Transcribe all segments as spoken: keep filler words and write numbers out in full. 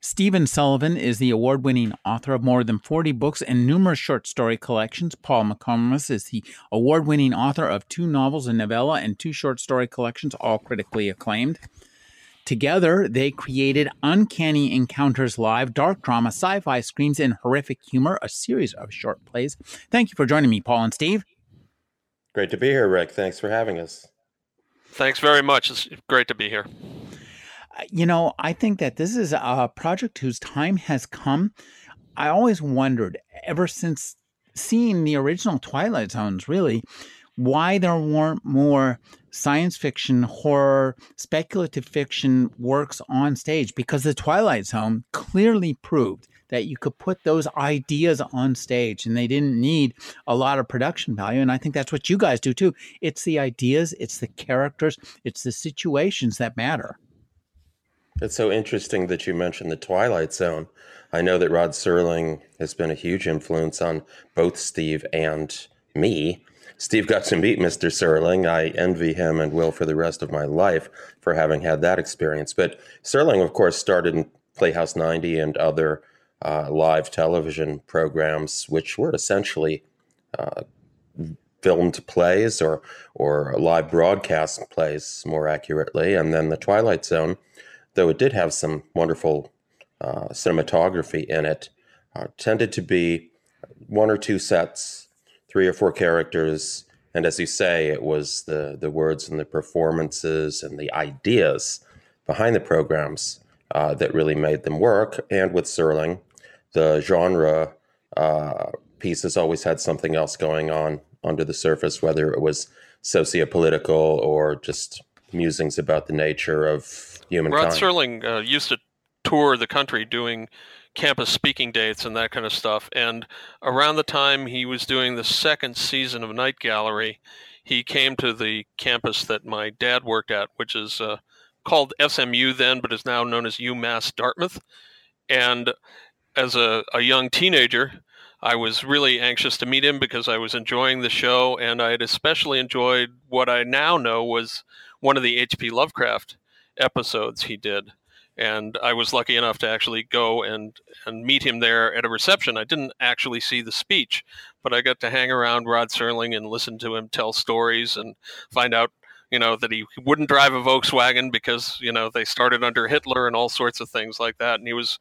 Stephen Sullivan is the award-winning author of more than forty books and numerous short story collections. Paul McComas is the award-winning author of two novels, a novella, and two short story collections, all critically acclaimed. Together, they created Uncanny Encounters Live, Dark Drama, Sci-Fi Screams, and Horrific Humor, a series of short plays. Thank you for joining me, Paul and Steve. Great to be here, Rick. Thanks for having us. Thanks very much. It's great to be here. You know, I think that this is a project whose time has come. I always wondered, ever since seeing the original Twilight Zones, really, why there weren't more science fiction, horror, speculative fiction works on stage, because the Twilight Zone clearly proved that you could put those ideas on stage and they didn't need a lot of production value. And I think that's what you guys do, too. It's the ideas, it's the characters, it's the situations that matter. It's so interesting that you mentioned the Twilight Zone. I know that Rod Serling has been a huge influence on both Steve and me. Steve got to meet Mister Serling. I envy him and will for the rest of my life for having had that experience. But Serling, of course, started in Playhouse ninety and other uh, live television programs, which were essentially uh, filmed plays or, or live broadcast plays, more accurately. And then the Twilight Zone, though it did have some wonderful uh, cinematography in it, uh, tended to be one or two sets, three or four characters. And as you say, it was the, the words and the performances and the ideas behind the programs uh, that really made them work. And with Serling, the genre uh, pieces always had something else going on under the surface, whether it was sociopolitical or just musings about the nature of humankind. Rod Serling uh, used to tour the country doing campus speaking dates and that kind of stuff. And around the time he was doing the second season of Night Gallery, he came to the campus that my dad worked at, which is uh, called S M U then, but is now known as UMass Dartmouth. And as a, a young teenager, I was really anxious to meet him because I was enjoying the show. And I had especially enjoyed what I now know was one of the H P Lovecraft episodes he did. And I was lucky enough to actually go and, and meet him there at a reception. I didn't actually see the speech, but I got to hang around Rod Serling and listen to him tell stories and find out, you know, that he wouldn't drive a Volkswagen because, you know, they started under Hitler and all sorts of things like that. And he was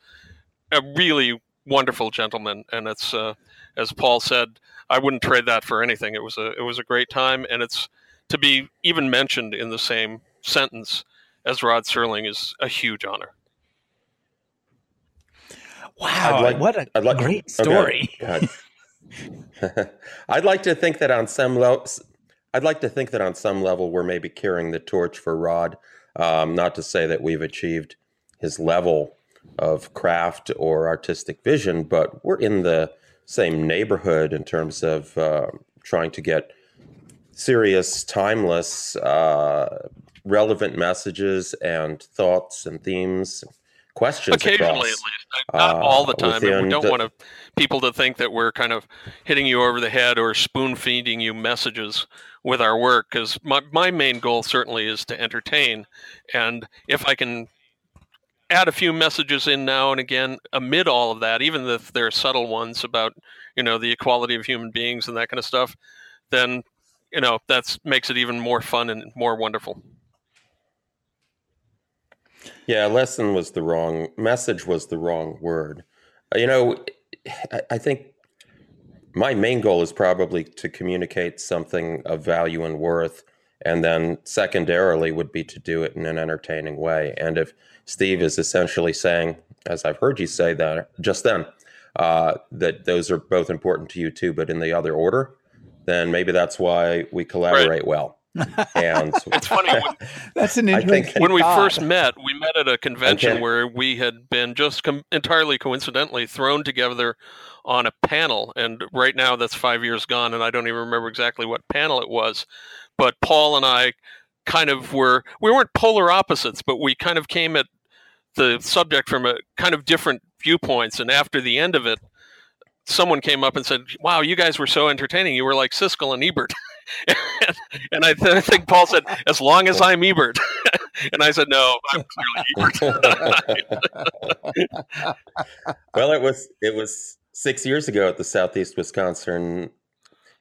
a really wonderful gentleman. And it's, uh, as Paul said, I wouldn't trade that for anything. It was a, it was a great time. And it's, to be even mentioned in the same sentence as Rod Serling is a huge honor. Wow, like, what a like, great story. Okay, I'd like to think that on some level, I'd like to think that on some level we're maybe carrying the torch for Rod. Um, not to say that we've achieved his level of craft or artistic vision, but we're in the same neighborhood in terms of uh, trying to get serious, timeless, uh, relevant messages and thoughts and themes, questions. Occasionally, across, at least. Not uh, all the time. And we don't the, want to, people to think that we're kind of hitting you over the head or spoon-feeding you messages with our work, because my, my main goal certainly is to entertain. And if I can add a few messages in now and again amid all of that, even if there are subtle ones about, you know, the equality of human beings and that kind of stuff, then you know, that's makes it even more fun and more wonderful. Yeah, lesson was the wrong, message was the wrong word. You know, I, I think my main goal is probably to communicate something of value and worth, and then secondarily would be to do it in an entertaining way. And if Steve is essentially saying, as I've heard you say that just then, uh, that those are both important to you too, but in the other order, then maybe that's why we collaborate right. well. And it's funny. When, that's an interesting. I think, when we first met, we met at a convention where we had been just com- entirely coincidentally thrown together on a panel. And right now, that's five years gone, and I don't even remember exactly what panel it was. But Paul and I kind of were, we weren't polar opposites, but we kind of came at the subject from a kind of different viewpoints. And after the end of it, someone came up and said, "Wow, you guys were so entertaining. You were like Siskel and Ebert." and, and I, th- I think Paul said, "As long as I'm Ebert." And I said, "No, I'm clearly Ebert." Well, it was it was six years ago at the Southeast Wisconsin.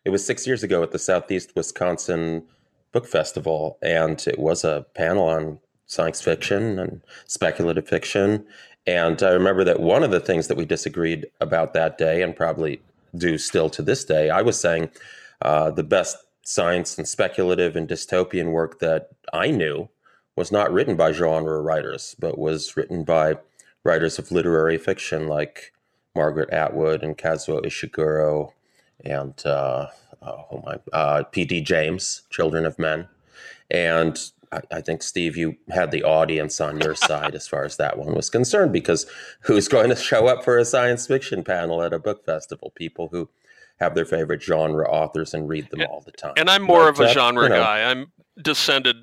It was six years ago at the Southeast Wisconsin Book Festival, and it was a panel on science fiction and speculative fiction. And I remember that one of the things that we disagreed about that day, and probably do still to this day, I was saying uh, the best science and speculative and dystopian work that I knew was not written by genre writers, but was written by writers of literary fiction like Margaret Atwood and Kazuo Ishiguro and uh, oh my, uh, P D James, Children of Men. And I think, Steve, you had the audience on your side as far as that one was concerned, because who's going to show up for a science fiction panel at a book festival? People who have their favorite genre authors and read them and, all the time. And I'm more but, of a uh, genre you know, guy. I'm descended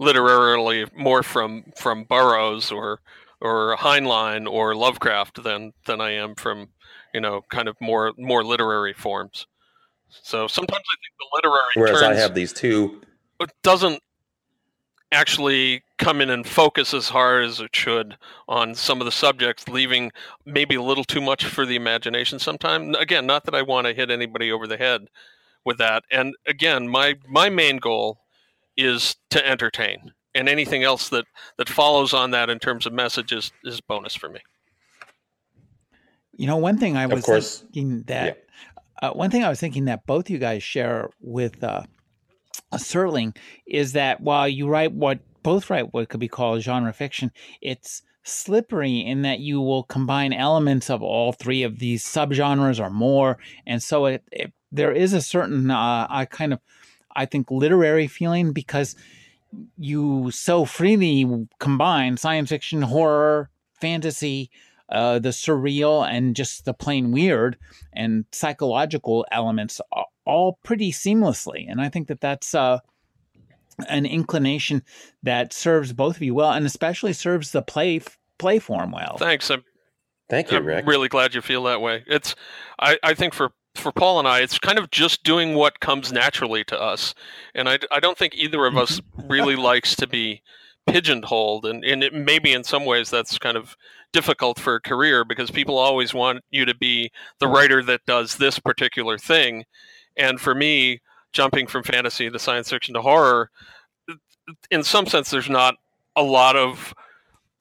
literarily more from from Burroughs or or Heinlein or Lovecraft than than I am from, you know, kind of more more literary forms. So sometimes I think the literary whereas turns, I have these two doesn't actually come in and focus as hard as it should on some of the subjects, leaving maybe a little too much for the imagination sometimes. Again, not that I want to hit anybody over the head with that. And again, my, my main goal is to entertain, and anything else that, that follows on that in terms of messages is bonus for me. You know, one thing I was thinking that, yeah. uh, one thing I was thinking that both you guys share with, uh, Serling is that while you write what both write what could be called genre fiction, it's slippery in that you will combine elements of all three of these subgenres or more, and so it, it there is a certain uh, I kind of I think literary feeling because you so freely combine science fiction, horror, fantasy, uh, the surreal, and just the plain weird and psychological elements. All pretty seamlessly. And I think that that's uh, an inclination that serves both of you well, and especially serves the play f- play form well. Thanks. I'm, Thank you, I'm Rick. Really glad you feel that way. It's, I, I think for, for Paul and I, it's kind of just doing what comes naturally to us. And I, I don't think either of us really likes to be pigeonholed. And, and it, maybe in some ways that's kind of difficult for a career because people always want you to be the writer that does this particular thing. And for me, jumping from fantasy to science fiction to horror, in some sense, there's not a lot of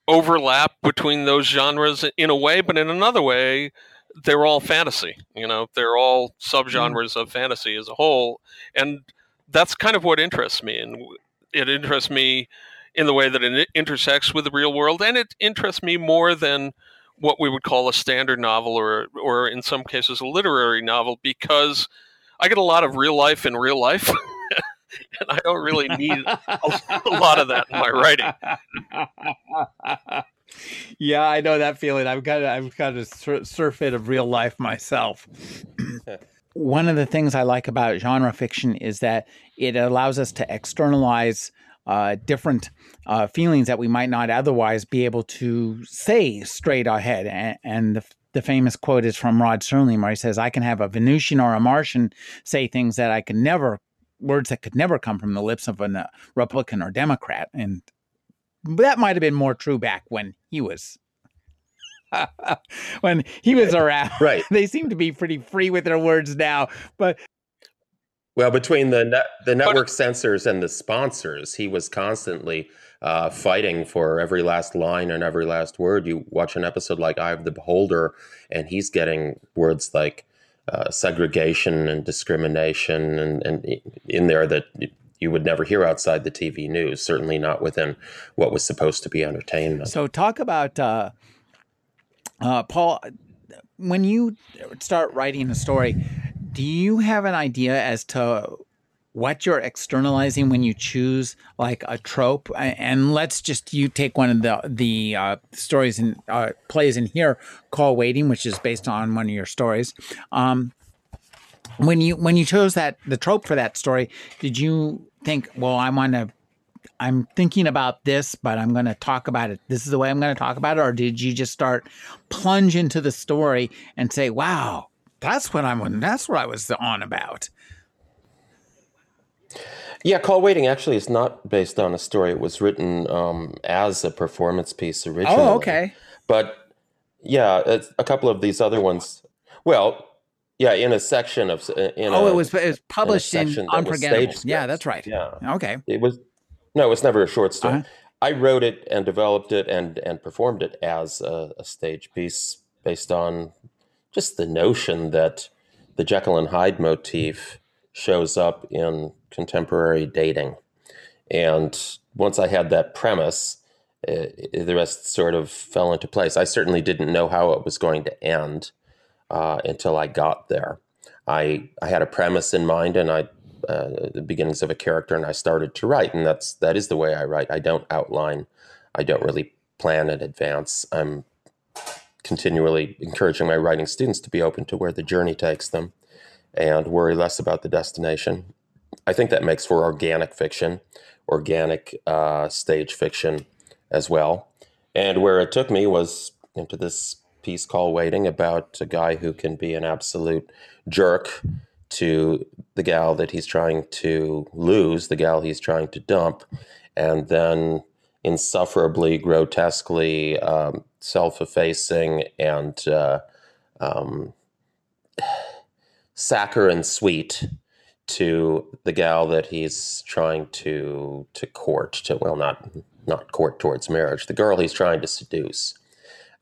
overlap between those genres in a way, but in another way, they're all fantasy. You know, they're all subgenres of fantasy as a whole. And that's kind of what interests me. And it interests me in the way that it intersects with the real world. And it interests me more than what we would call a standard novel or, or in some cases, a literary novel, because I get a lot of real life in real life, and I don't really need a, a lot of that in my writing. Yeah, I know that feeling. I've got I've got a sur- surfeit of real life myself. One of the things I like about genre fiction is that it allows us to externalize uh, different uh, feelings that we might not otherwise be able to say straight ahead, and, and the The famous quote is from Rod Serling, where he says, "I can have a Venusian or a Martian say things that I could never, words that could never come from the lips of a Republican or Democrat." And that might have been more true back when he was, when he was around. Right. They seem to be pretty free with their words now, but. Well, between the ne- the network censors and the sponsors, he was constantly uh, fighting for every last line and every last word. You watch an episode like Eye of the Beholder, and he's getting words like uh, segregation and discrimination and, and in there that you would never hear outside the T V news, certainly not within what was supposed to be entertainment. So talk about, uh, uh, Paul, when you start writing a story, do you have an idea as to what you're externalizing when you choose like a trope. And let's just, you take one of the, the uh, stories and uh, plays in here, Call Waiting, which is based on one of your stories. Um, when you, when you chose that, the trope for that story, did you think, well, I want to, I'm thinking about this, but I'm going to talk about it. This is the way I'm going to talk about it. Or did you just start plunge into the story and say, wow, that's what I'm, that's what I was on about. Yeah, Call Waiting actually is not based on a story. It was written um, as a performance piece originally. Oh, okay. But yeah, it's a couple of these other ones. Well, yeah, in a section of in oh, a, it was it was published in, in Unforgettable. Yeah, that's right. Yeah. Okay. It was no, it was never a short story. Uh-huh. I wrote it and developed it and and performed it as a, a stage piece based on just the notion that the Jekyll and Hyde motif shows up in contemporary dating. And once I had that premise, uh, the rest sort of fell into place. I certainly didn't know how it was going to end uh, until I got there. I I had a premise in mind and I uh, the beginnings of a character, and I started to write. And that's that is the way I write. I don't outline. I don't really plan in advance. I'm continually encouraging my writing students to be open to where the journey takes them and worry less about the destination. I think that makes for organic fiction, organic uh, stage fiction as well. And where it took me was into this piece, Call Waiting, about a guy who can be an absolute jerk to the gal that he's trying to lose, the gal he's trying to dump, and then insufferably, grotesquely um, self-effacing and... Uh, um, saccharine sweet to the gal that he's trying to to court, to well not not court towards marriage, the girl he's trying to seduce,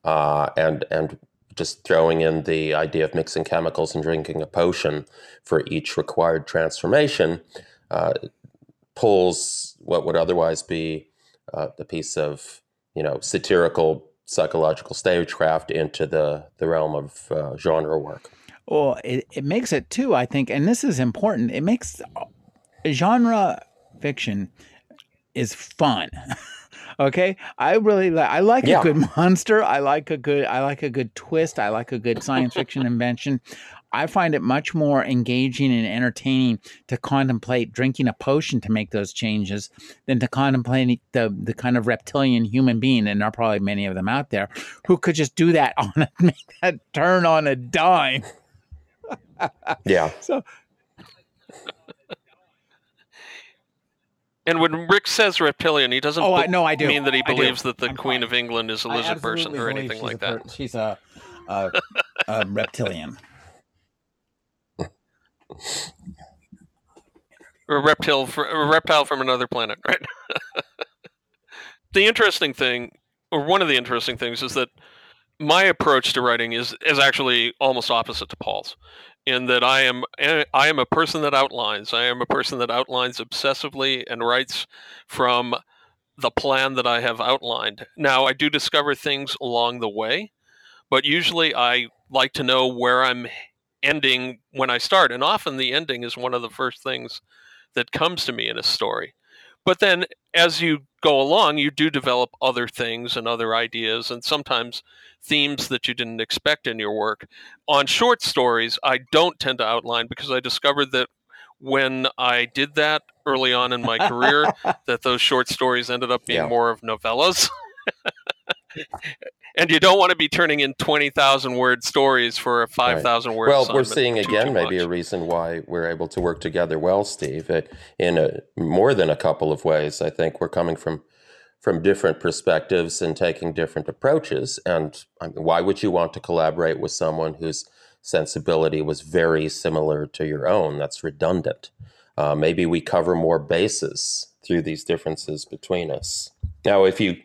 uh, and and just throwing in the idea of mixing chemicals and drinking a potion for each required transformation uh, pulls what would otherwise be uh, a piece of you know satirical psychological stagecraft into the the realm of uh, genre work. Well, it, it makes it too, I think, and this is important. It makes genre fiction is fun. Okay, I really li- I like yeah. a good monster. I like a good I like a good twist. I like a good science fiction invention. I find it much more engaging and entertaining to contemplate drinking a potion to make those changes than to contemplate the, the kind of reptilian human being, and there are probably many of them out there, who could just do that on a, make that turn on a dime. Yeah. So. And when Rick says reptilian, he doesn't oh, be- I, no, I do. mean that he believes that the I'm Queen fine. of England is a lizard person or anything like per- that. She's a, a, a reptilian. Or a reptile, for, a reptile from another planet, right? The interesting thing, or one of the interesting things, is that my approach to writing is is actually almost opposite to Paul's, in that I am I am a person that outlines. I am a person that outlines obsessively and writes from the plan that I have outlined. Now, I do discover things along the way, but usually I like to know where I'm ending when I start, and often the ending is one of the first things that comes to me in a story. But then as you go along, you do develop other things and other ideas, and sometimes themes that you didn't expect in your work. On short stories, I don't tend to outline, because I discovered that when I did that early on in my career, that those short stories ended up being yeah. more of novellas. And you don't want to be turning in twenty thousand word stories for a five thousand right. word. Well, we're seeing again maybe much. a reason why we're able to work together well, Steve, in a, more than a couple of ways. I think we're coming from from different perspectives and taking different approaches. And I mean, why would you want to collaborate with someone whose sensibility was very similar to your own? That's redundant. Uh, maybe we cover more bases through these differences between us. Now, if you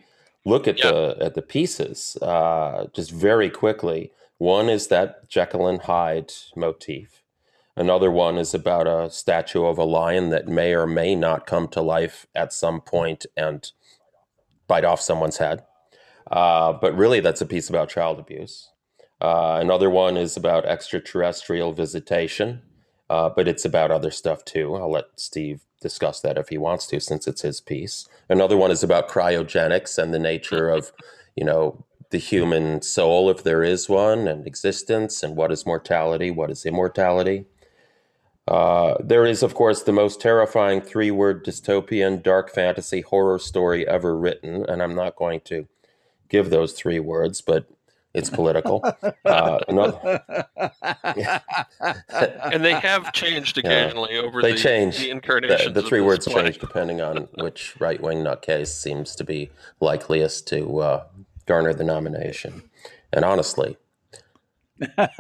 look at yep. the at the pieces uh, just very quickly. One is that Jekyll and Hyde motif. Another one is about a statue of a lion that may or may not come to life at some point and bite off someone's head. Uh, but really, that's a piece about child abuse. Uh, another one is about extraterrestrial visitation. Uh, but it's about other stuff, too. I'll let Steve discuss that if he wants to, since it's his piece. Another one is about cryogenics and the nature of, you know, the human soul, if there is one, and existence, and what is mortality, what is immortality. Uh, there is, of course, the most terrifying three-word dystopian dark fantasy horror story ever written, and I'm not going to give those three words, but it's political. Uh, another... And they have changed occasionally yeah. over they the, change. the incarnations. The, the three words play. change depending on which right-wing nutcase seems to be likeliest to uh, garner the nomination. And honestly... the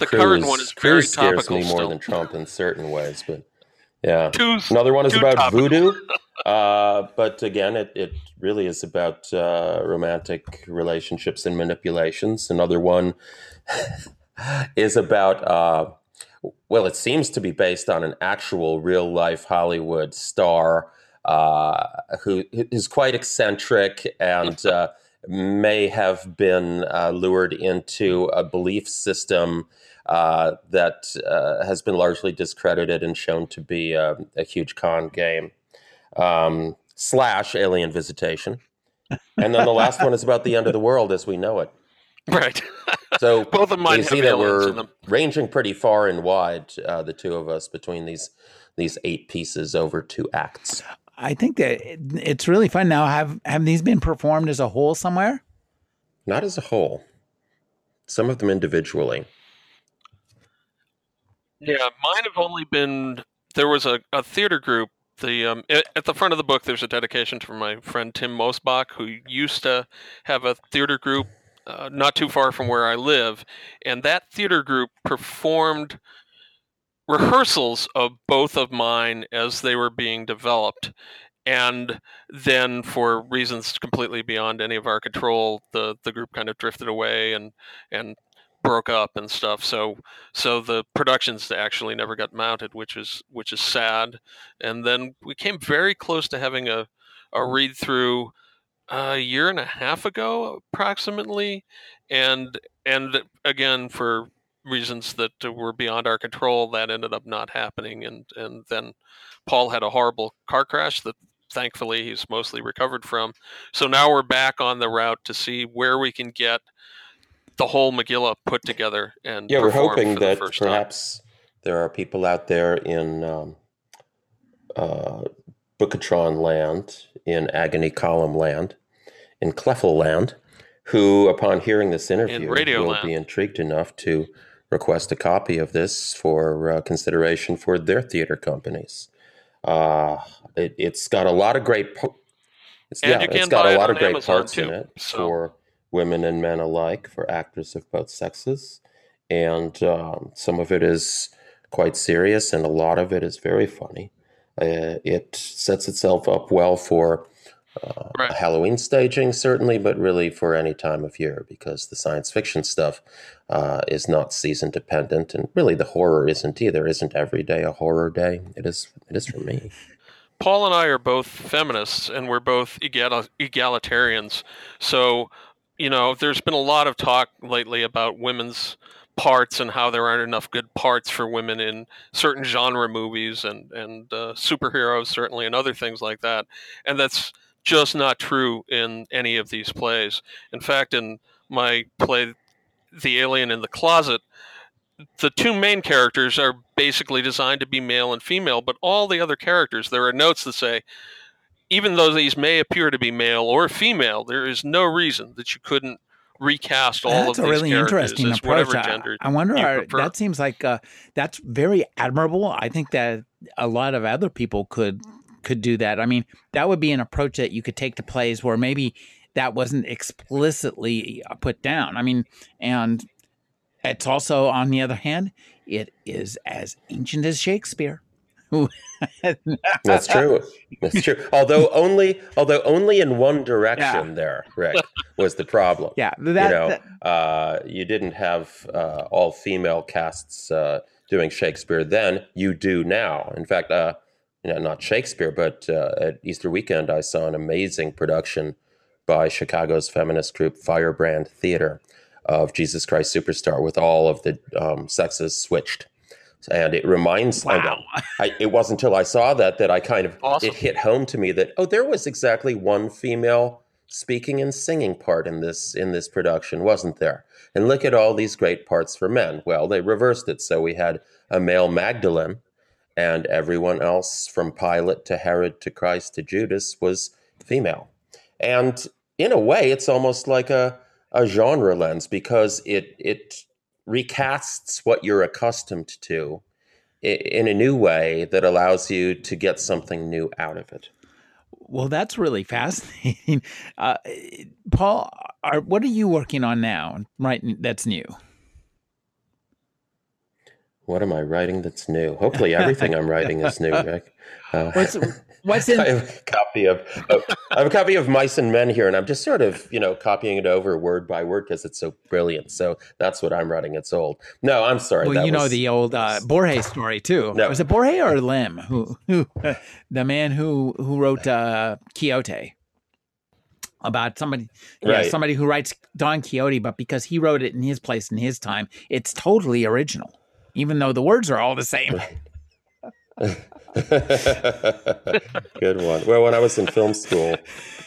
Cruz, current one is very Cruz topical. Scares me still. More than Trump in certain ways, but yeah. Too, Another one is about topical. voodoo, uh, but again, it, it really is about uh, romantic relationships and manipulations. Another one is about uh, well, it seems to be based on an actual real life Hollywood star uh, who is quite eccentric and. Uh, may have been uh, lured into a belief system uh, that uh, has been largely discredited and shown to be a, a huge con game, um, slash alien visitation. And then the last one is about the end of the world as we know it. Right. So both of mine you see that we're ranging pretty far and wide, uh, the two of us, between these these eight pieces over two acts. I think that it's really fun. Now, have have these been performed as a whole somewhere? Not as a whole. Some of them individually. Yeah, mine have only been. There was a, a theater group. The um, at the front of the book, there's a dedication to my friend Tim Mosbach, who used to have a theater group uh, not too far from where I live, and that theater group performed rehearsals of both of mine as they were being developed. And then for reasons completely beyond any of our control, the, the group kind of drifted away and, and broke up and stuff. So, so the productions actually never got mounted, which is, which is sad. And then we came very close to having a, a read through a year and a half ago, approximately. And, and again, for reasons that were beyond our control, that ended up not happening. And, and then Paul had a horrible car crash that thankfully he's mostly recovered from. So now we're back on the route to see where we can get the whole Megillah put together. And yeah, we're hoping that perhaps time. there are people out there in um, uh, Bookatron land, in Agony Column land, in Cleffel land, who upon hearing this interview will land. be intrigued enough to request a copy of this for uh, consideration for their theater companies. Uh, it, it's got a lot of great, po- it's, yeah, it's got a lot of great Amazon parts too, in it so. for women and men alike, for actors of both sexes. And um, some of it is quite serious and a lot of it is very funny. Uh, it sets itself up well for uh, right. Halloween staging, certainly, but really for any time of year, because the science fiction stuff uh, is not season dependent, and really the horror isn't either. Isn't every day a horror day? It is. It is for me. Paul and I are both feminists, and we're both egal- egalitarians. So, you know, there's been a lot of talk lately about women's parts and how there aren't enough good parts for women in certain genre movies and and uh, superheroes, certainly, and other things like that. And that's just not true in any of these plays. In fact, in my play, The Alien in the Closet, the two main characters are basically designed to be male and female, but all the other characters, there are notes that say, even though these may appear to be male or female, there is no reason that you couldn't recast all that's of these really characters as whatever gender I, I wonder, you prefer. That seems like uh, that's very admirable. I think that a lot of other people could... could do that. I mean, that would be an approach that you could take to plays where maybe that wasn't explicitly put down. I mean, and it's also, on the other hand, it is as ancient as Shakespeare. That's true. That's true. Although only, although only in one direction yeah. there, Rick, was the problem. Yeah. That, you know, that... uh, you didn't have uh, all female casts uh, doing Shakespeare then. You do now. In fact, uh, You know, not Shakespeare, but uh, at Easter weekend, I saw an amazing production by Chicago's feminist group Firebrand Theater of Jesus Christ Superstar, with all of the um, sexes switched. And it reminds me, wow. it wasn't until I saw that that I kind of, awesome. It hit home to me that, oh, there was exactly one female speaking and singing part in this in this production, wasn't there? And look at all these great parts for men. Well, they reversed it. So we had a male Magdalene, and everyone else from Pilate to Herod to Christ to Judas was female. And in a way, it's almost like a, a genre lens, because it it... recasts what you're accustomed to in a new way that allows you to get something new out of it. Well, that's really fascinating. Uh, Paul, are, what are you working on now? Right, that's new. What am I writing that's new? Hopefully everything I'm writing is new, Rick. Uh, what's, what's in? I have a copy of uh, I have a copy of Mice and Men here, and I'm just sort of, you know, copying it over word by word because it's so brilliant. So that's what I'm writing. It's old. No, I'm sorry. Well, that you was, know the old uh, Borges story too. No. Was it Borges or Lem, who, who uh, the man who who wrote uh, Quixote? About somebody, yeah, right. somebody who writes Don Quixote, but because he wrote it in his place in his time, it's totally original, even though the words are all the same. Good one. Well, when I was in film school,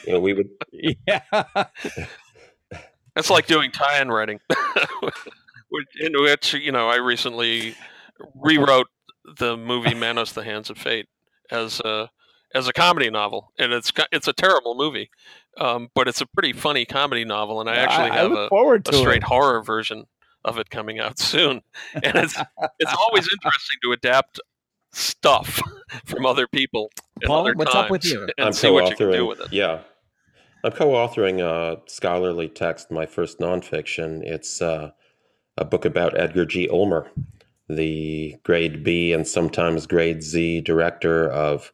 you know, we would. Yeah. It's like doing tie-in writing, in which, you know, I recently rewrote the movie Manos: The Hands of Fate as a as a comedy novel, and it's it's a terrible movie, um, but it's a pretty funny comedy novel, and I actually I, have I a, a straight it. horror version of it coming out soon, and it's it's always interesting to adapt stuff from other people. Paul, other what's up with you? I'm see what you can do with it. Yeah, I'm co-authoring a scholarly text, my first nonfiction. It's uh, a book about Edgar G. Ulmer, the grade B and sometimes grade Z director of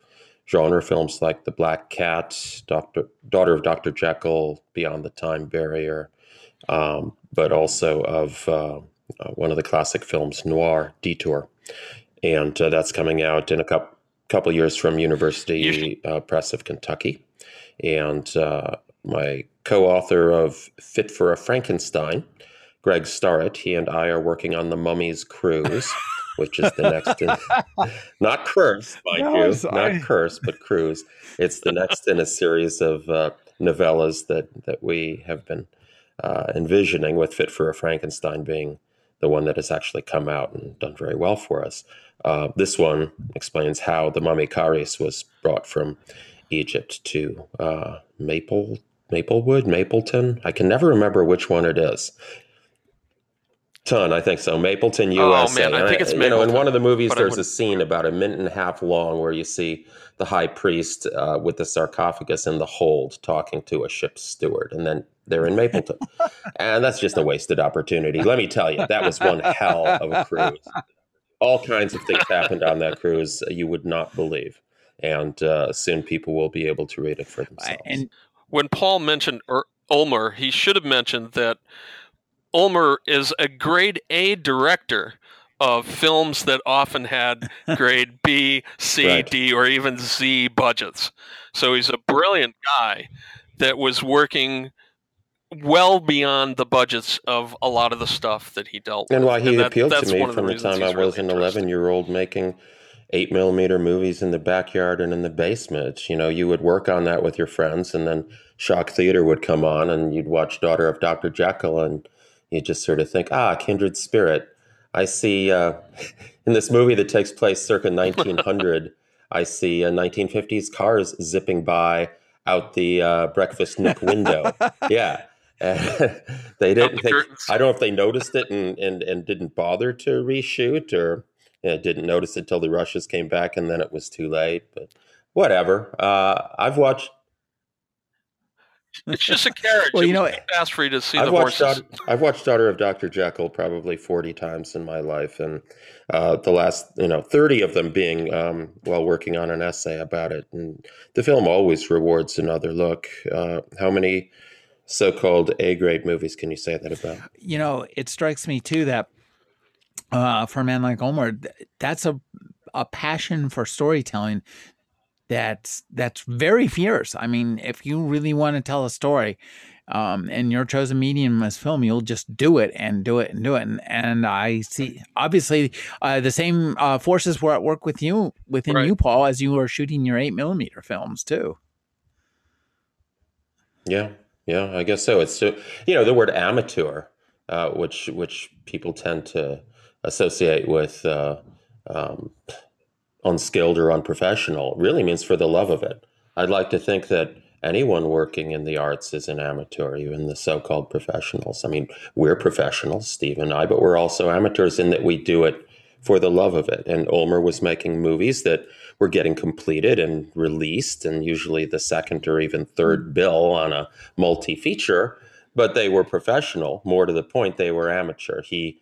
genre films like The Black Cat, Doctor, Daughter of Doctor Jekyll, Beyond the Time Barrier, um, but also of uh, one of the classic films, Noir, Detour. And uh, that's coming out in a couple couple years from University uh, Press of Kentucky. And uh, my co-author of Fit for a Frankenstein, Greg Starrett, he and I are working on The Mummy's Cruise, which is the next... In, not Cruise, mind no, you. Not Curse, but Cruise. It's the next in a series of uh, novellas that, that we have been uh, envisioning, with Fit for a Frankenstein being the one that has actually come out and done very well for us. Uh, this one explains how the mummy Caris was brought from Egypt to uh, Maple, Maplewood, Mapleton. I can never remember which one it is. Ton, I think so. Mapleton, U S A. Oh, man, I think it's Mapleton. You know, in one of the movies, there's a scene about a minute and a half long where you see the high priest uh, with the sarcophagus in the hold talking to a ship's steward, and then they're in Mapleton. And that's just a wasted opportunity. Let me tell you, that was one hell of a cruise. All kinds of things happened on that cruise you would not believe. And uh, soon people will be able to read it for themselves. And when Paul mentioned Ur- Ulmer, he should have mentioned that Ulmer is a grade A director of films that often had grade B, C, right. D, or even Z budgets. So he's a brilliant guy that was working well beyond the budgets of a lot of the stuff that he dealt with. And why he and that, appealed to me from the, the time I was really an eleven-year-old making eight millimeter movies in the backyard and in the basement. You know, you would work on that with your friends, and then Shock Theater would come on, and you'd watch Daughter of Doctor Jekyll, and you just sort of think, ah, kindred spirit. I see uh, in this movie that takes place circa nineteen hundred, I see uh, nineteen fifties cars zipping by out the uh, breakfast nook window. Yeah. they didn't. They, I don't know if they noticed it and, and, and didn't bother to reshoot, or you know, didn't notice it till the Russians came back and then it was too late. But whatever. Uh, I've watched. It's just a carriage. Well, you know, fast for you to see I've the watched horses. Daughter, I've watched Daughter of Doctor Jekyll probably forty times in my life, and uh, the last, you know, thirty of them being um, while working on an essay about it. And the film always rewards another look. Uh, how many so-called A-grade movies can you say that about? You know, it strikes me too that uh, for a man like Ulmer, that's a a passion for storytelling that's that's very fierce. I mean, if you really want to tell a story, um, and your chosen medium is film, you'll just do it and do it and do it. And, and I see, obviously, uh, the same uh, forces were at work with you, within right. you, Paul, as you were shooting your eight millimeter films too. Yeah, yeah, I guess so. It's so, you know, the word amateur, uh, which which people tend to associate with uh, um, unskilled or unprofessional, really means for the love of it. I'd like to think that anyone working in the arts is an amateur, even the so-called professionals. I mean, we're professionals, Steve and I, but we're also amateurs in that we do it for the love of it. And Ulmer was making movies that were getting completed and released, and usually the second or even third bill on a multi-feature, but they were professional. More to the point, they were amateur. He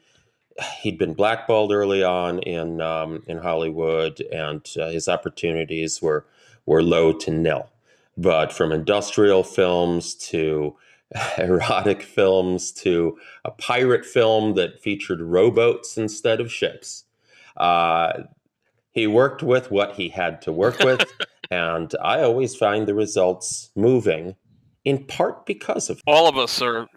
he'd been blackballed early on in um, in Hollywood, and uh, his opportunities were were low to nil. But from industrial films to erotic films to a pirate film that featured rowboats instead of ships, uh, he worked with what he had to work with. And I always find the results moving, in part because of all of us are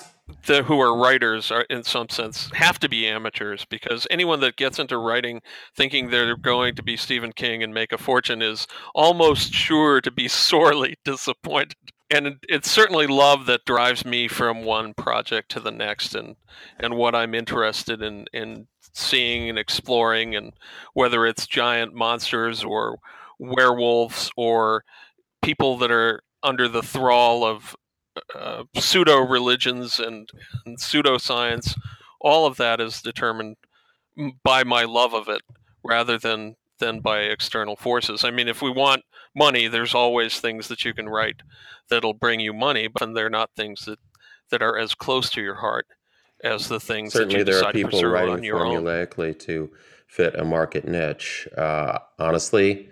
the, who are writers are, in some sense, have to be amateurs, because anyone that gets into writing thinking they're going to be Stephen King and make a fortune is almost sure to be sorely disappointed. And it's certainly love that drives me from one project to the next, and, and what I'm interested in, in seeing and exploring, and whether it's giant monsters or werewolves or people that are under the thrall of uh, pseudo-religions and, and pseudoscience, all of that is determined by my love of it rather than, than by external forces. I mean, if we want money, there's always things that you can write that'll bring you money, but they're not things that, that are as close to your heart as the things Certainly that you decide to pursue on your own. Certainly there are people writing formulaically to fit a market niche. Uh, honestly,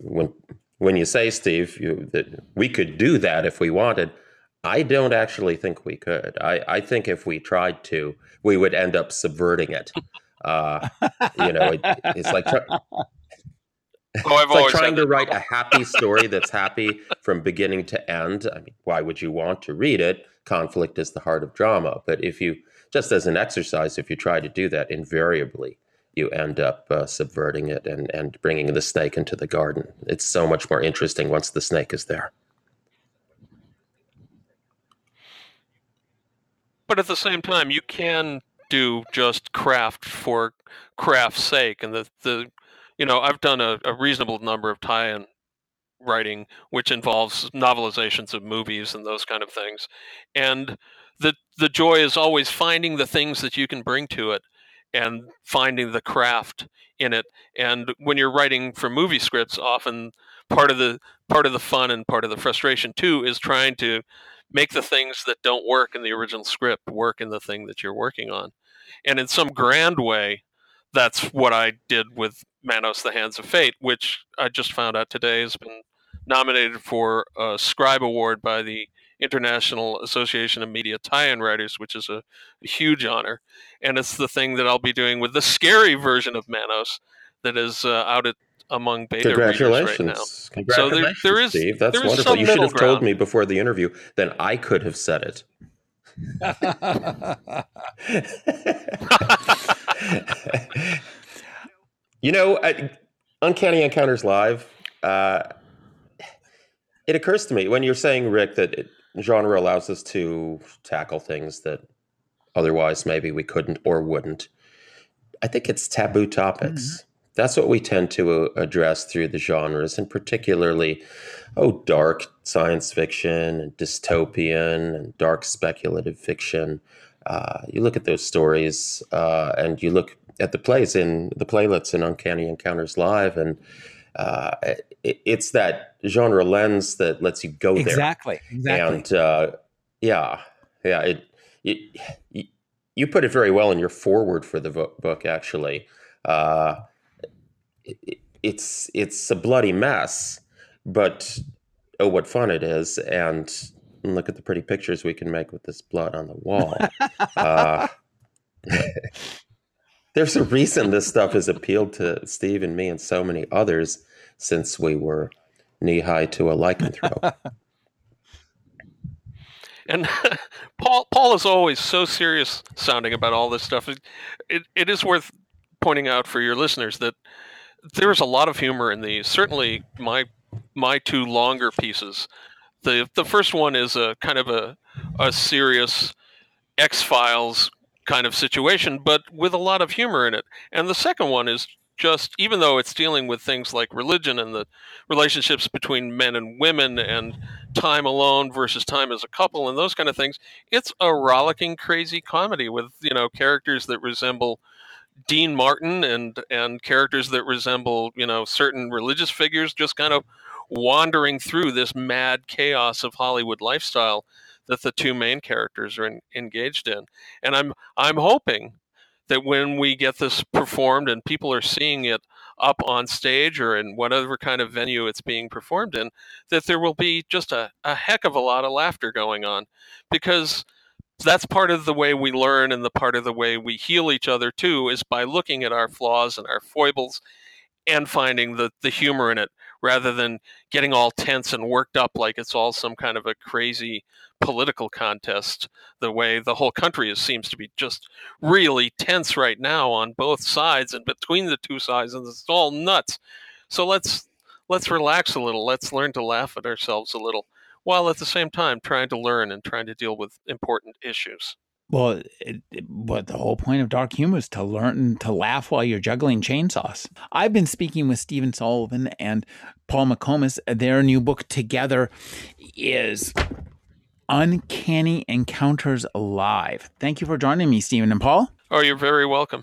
when when you say, Steve, you, that we could do that if we wanted, I don't actually think we could. I, I think if we tried to, we would end up subverting it. Uh, you know, it, it's like... Tr- Oh, I've it's like trying to write a happy story that's happy from beginning to end. I mean, why would you want to read it? Conflict is the heart of drama. But if you, just as an exercise, if you try to do that, invariably you end up uh, subverting it and, and bringing the snake into the garden. It's so much more interesting once the snake is there. But at the same time, you can do just craft for craft's sake, and the the. You know, I've done a, a reasonable number of tie-in writing, which involves novelizations of movies and those kind of things. And the the joy is always finding the things that you can bring to it and finding the craft in it. And when you're writing for movie scripts, often part of the part of the fun and part of the frustration, too, is trying to make the things that don't work in the original script work in the thing that you're working on. And in some grand way, that's what I did with Manos: The Hands of Fate, which I just found out today has been nominated for a Scribe Award by the International Association of Media Tie-In Writers, which is a, a huge honor. And it's the thing that I'll be doing with the scary version of Manos that is uh, out at, among beta readers right now. Congratulations, so there, there is, Steve. That's there wonderful. You should have ground. told me before the interview. Then I could have said it. You know, at Uncanny Encounters Live, uh, it occurs to me when you're saying, Rick, that it, genre allows us to tackle things that otherwise maybe we couldn't or wouldn't. I think it's taboo topics. Mm-hmm. That's what we tend to address through the genres, and particularly, oh, dark science fiction and dystopian and dark speculative fiction. Uh, you look at those stories uh, and you look at the plays in the playlets in Uncanny Encounters Live, and uh, it, it's that genre lens that lets you go there. Exactly. Exactly. And uh, yeah, yeah. It, it you put it very well in your foreword for the book, actually. Uh, It's it's a bloody mess, but oh, what fun it is! And look at the pretty pictures we can make with this blood on the wall. uh, there's a reason this stuff has appealed to Steve and me and so many others since we were knee high to a lycanthrope. And Paul Paul is always so serious sounding about all this stuff. It, it it is worth pointing out for your listeners that there is a lot of humor in these. Certainly, my my two longer pieces. The the first one is a kind of a a serious X-Files kind of situation, but with a lot of humor in it. And the second one is just, even though it's dealing with things like religion and the relationships between men and women and time alone versus time as a couple and those kind of things, it's a rollicking, crazy comedy with, you know, characters that resemble Dean Martin and, and characters that resemble, you know, certain religious figures just kind of wandering through this mad chaos of Hollywood lifestyle that the two main characters are in, engaged in. And I'm I'm hoping that when we get this performed and people are seeing it up on stage or in whatever kind of venue it's being performed in, that there will be just a, a heck of a lot of laughter going on, because that's part of the way we learn and the part of the way we heal each other too, is by looking at our flaws and our foibles and finding the, the humor in it, rather than getting all tense and worked up like it's all some kind of a crazy political contest, the way the whole country is, seems to be just really tense right now on both sides and between the two sides, and it's all nuts. So let's let's relax a little. Let's learn to laugh at ourselves a little, while at the same time trying to learn and trying to deal with important issues. Well, it, it, but the whole point of dark humor is to learn to laugh while you're juggling chainsaws. I've been speaking with Stephen Sullivan and Paul McComas. Their new book together is Uncanny Encounters Live. Thank you for joining me, Stephen and Paul. Oh, you're very welcome.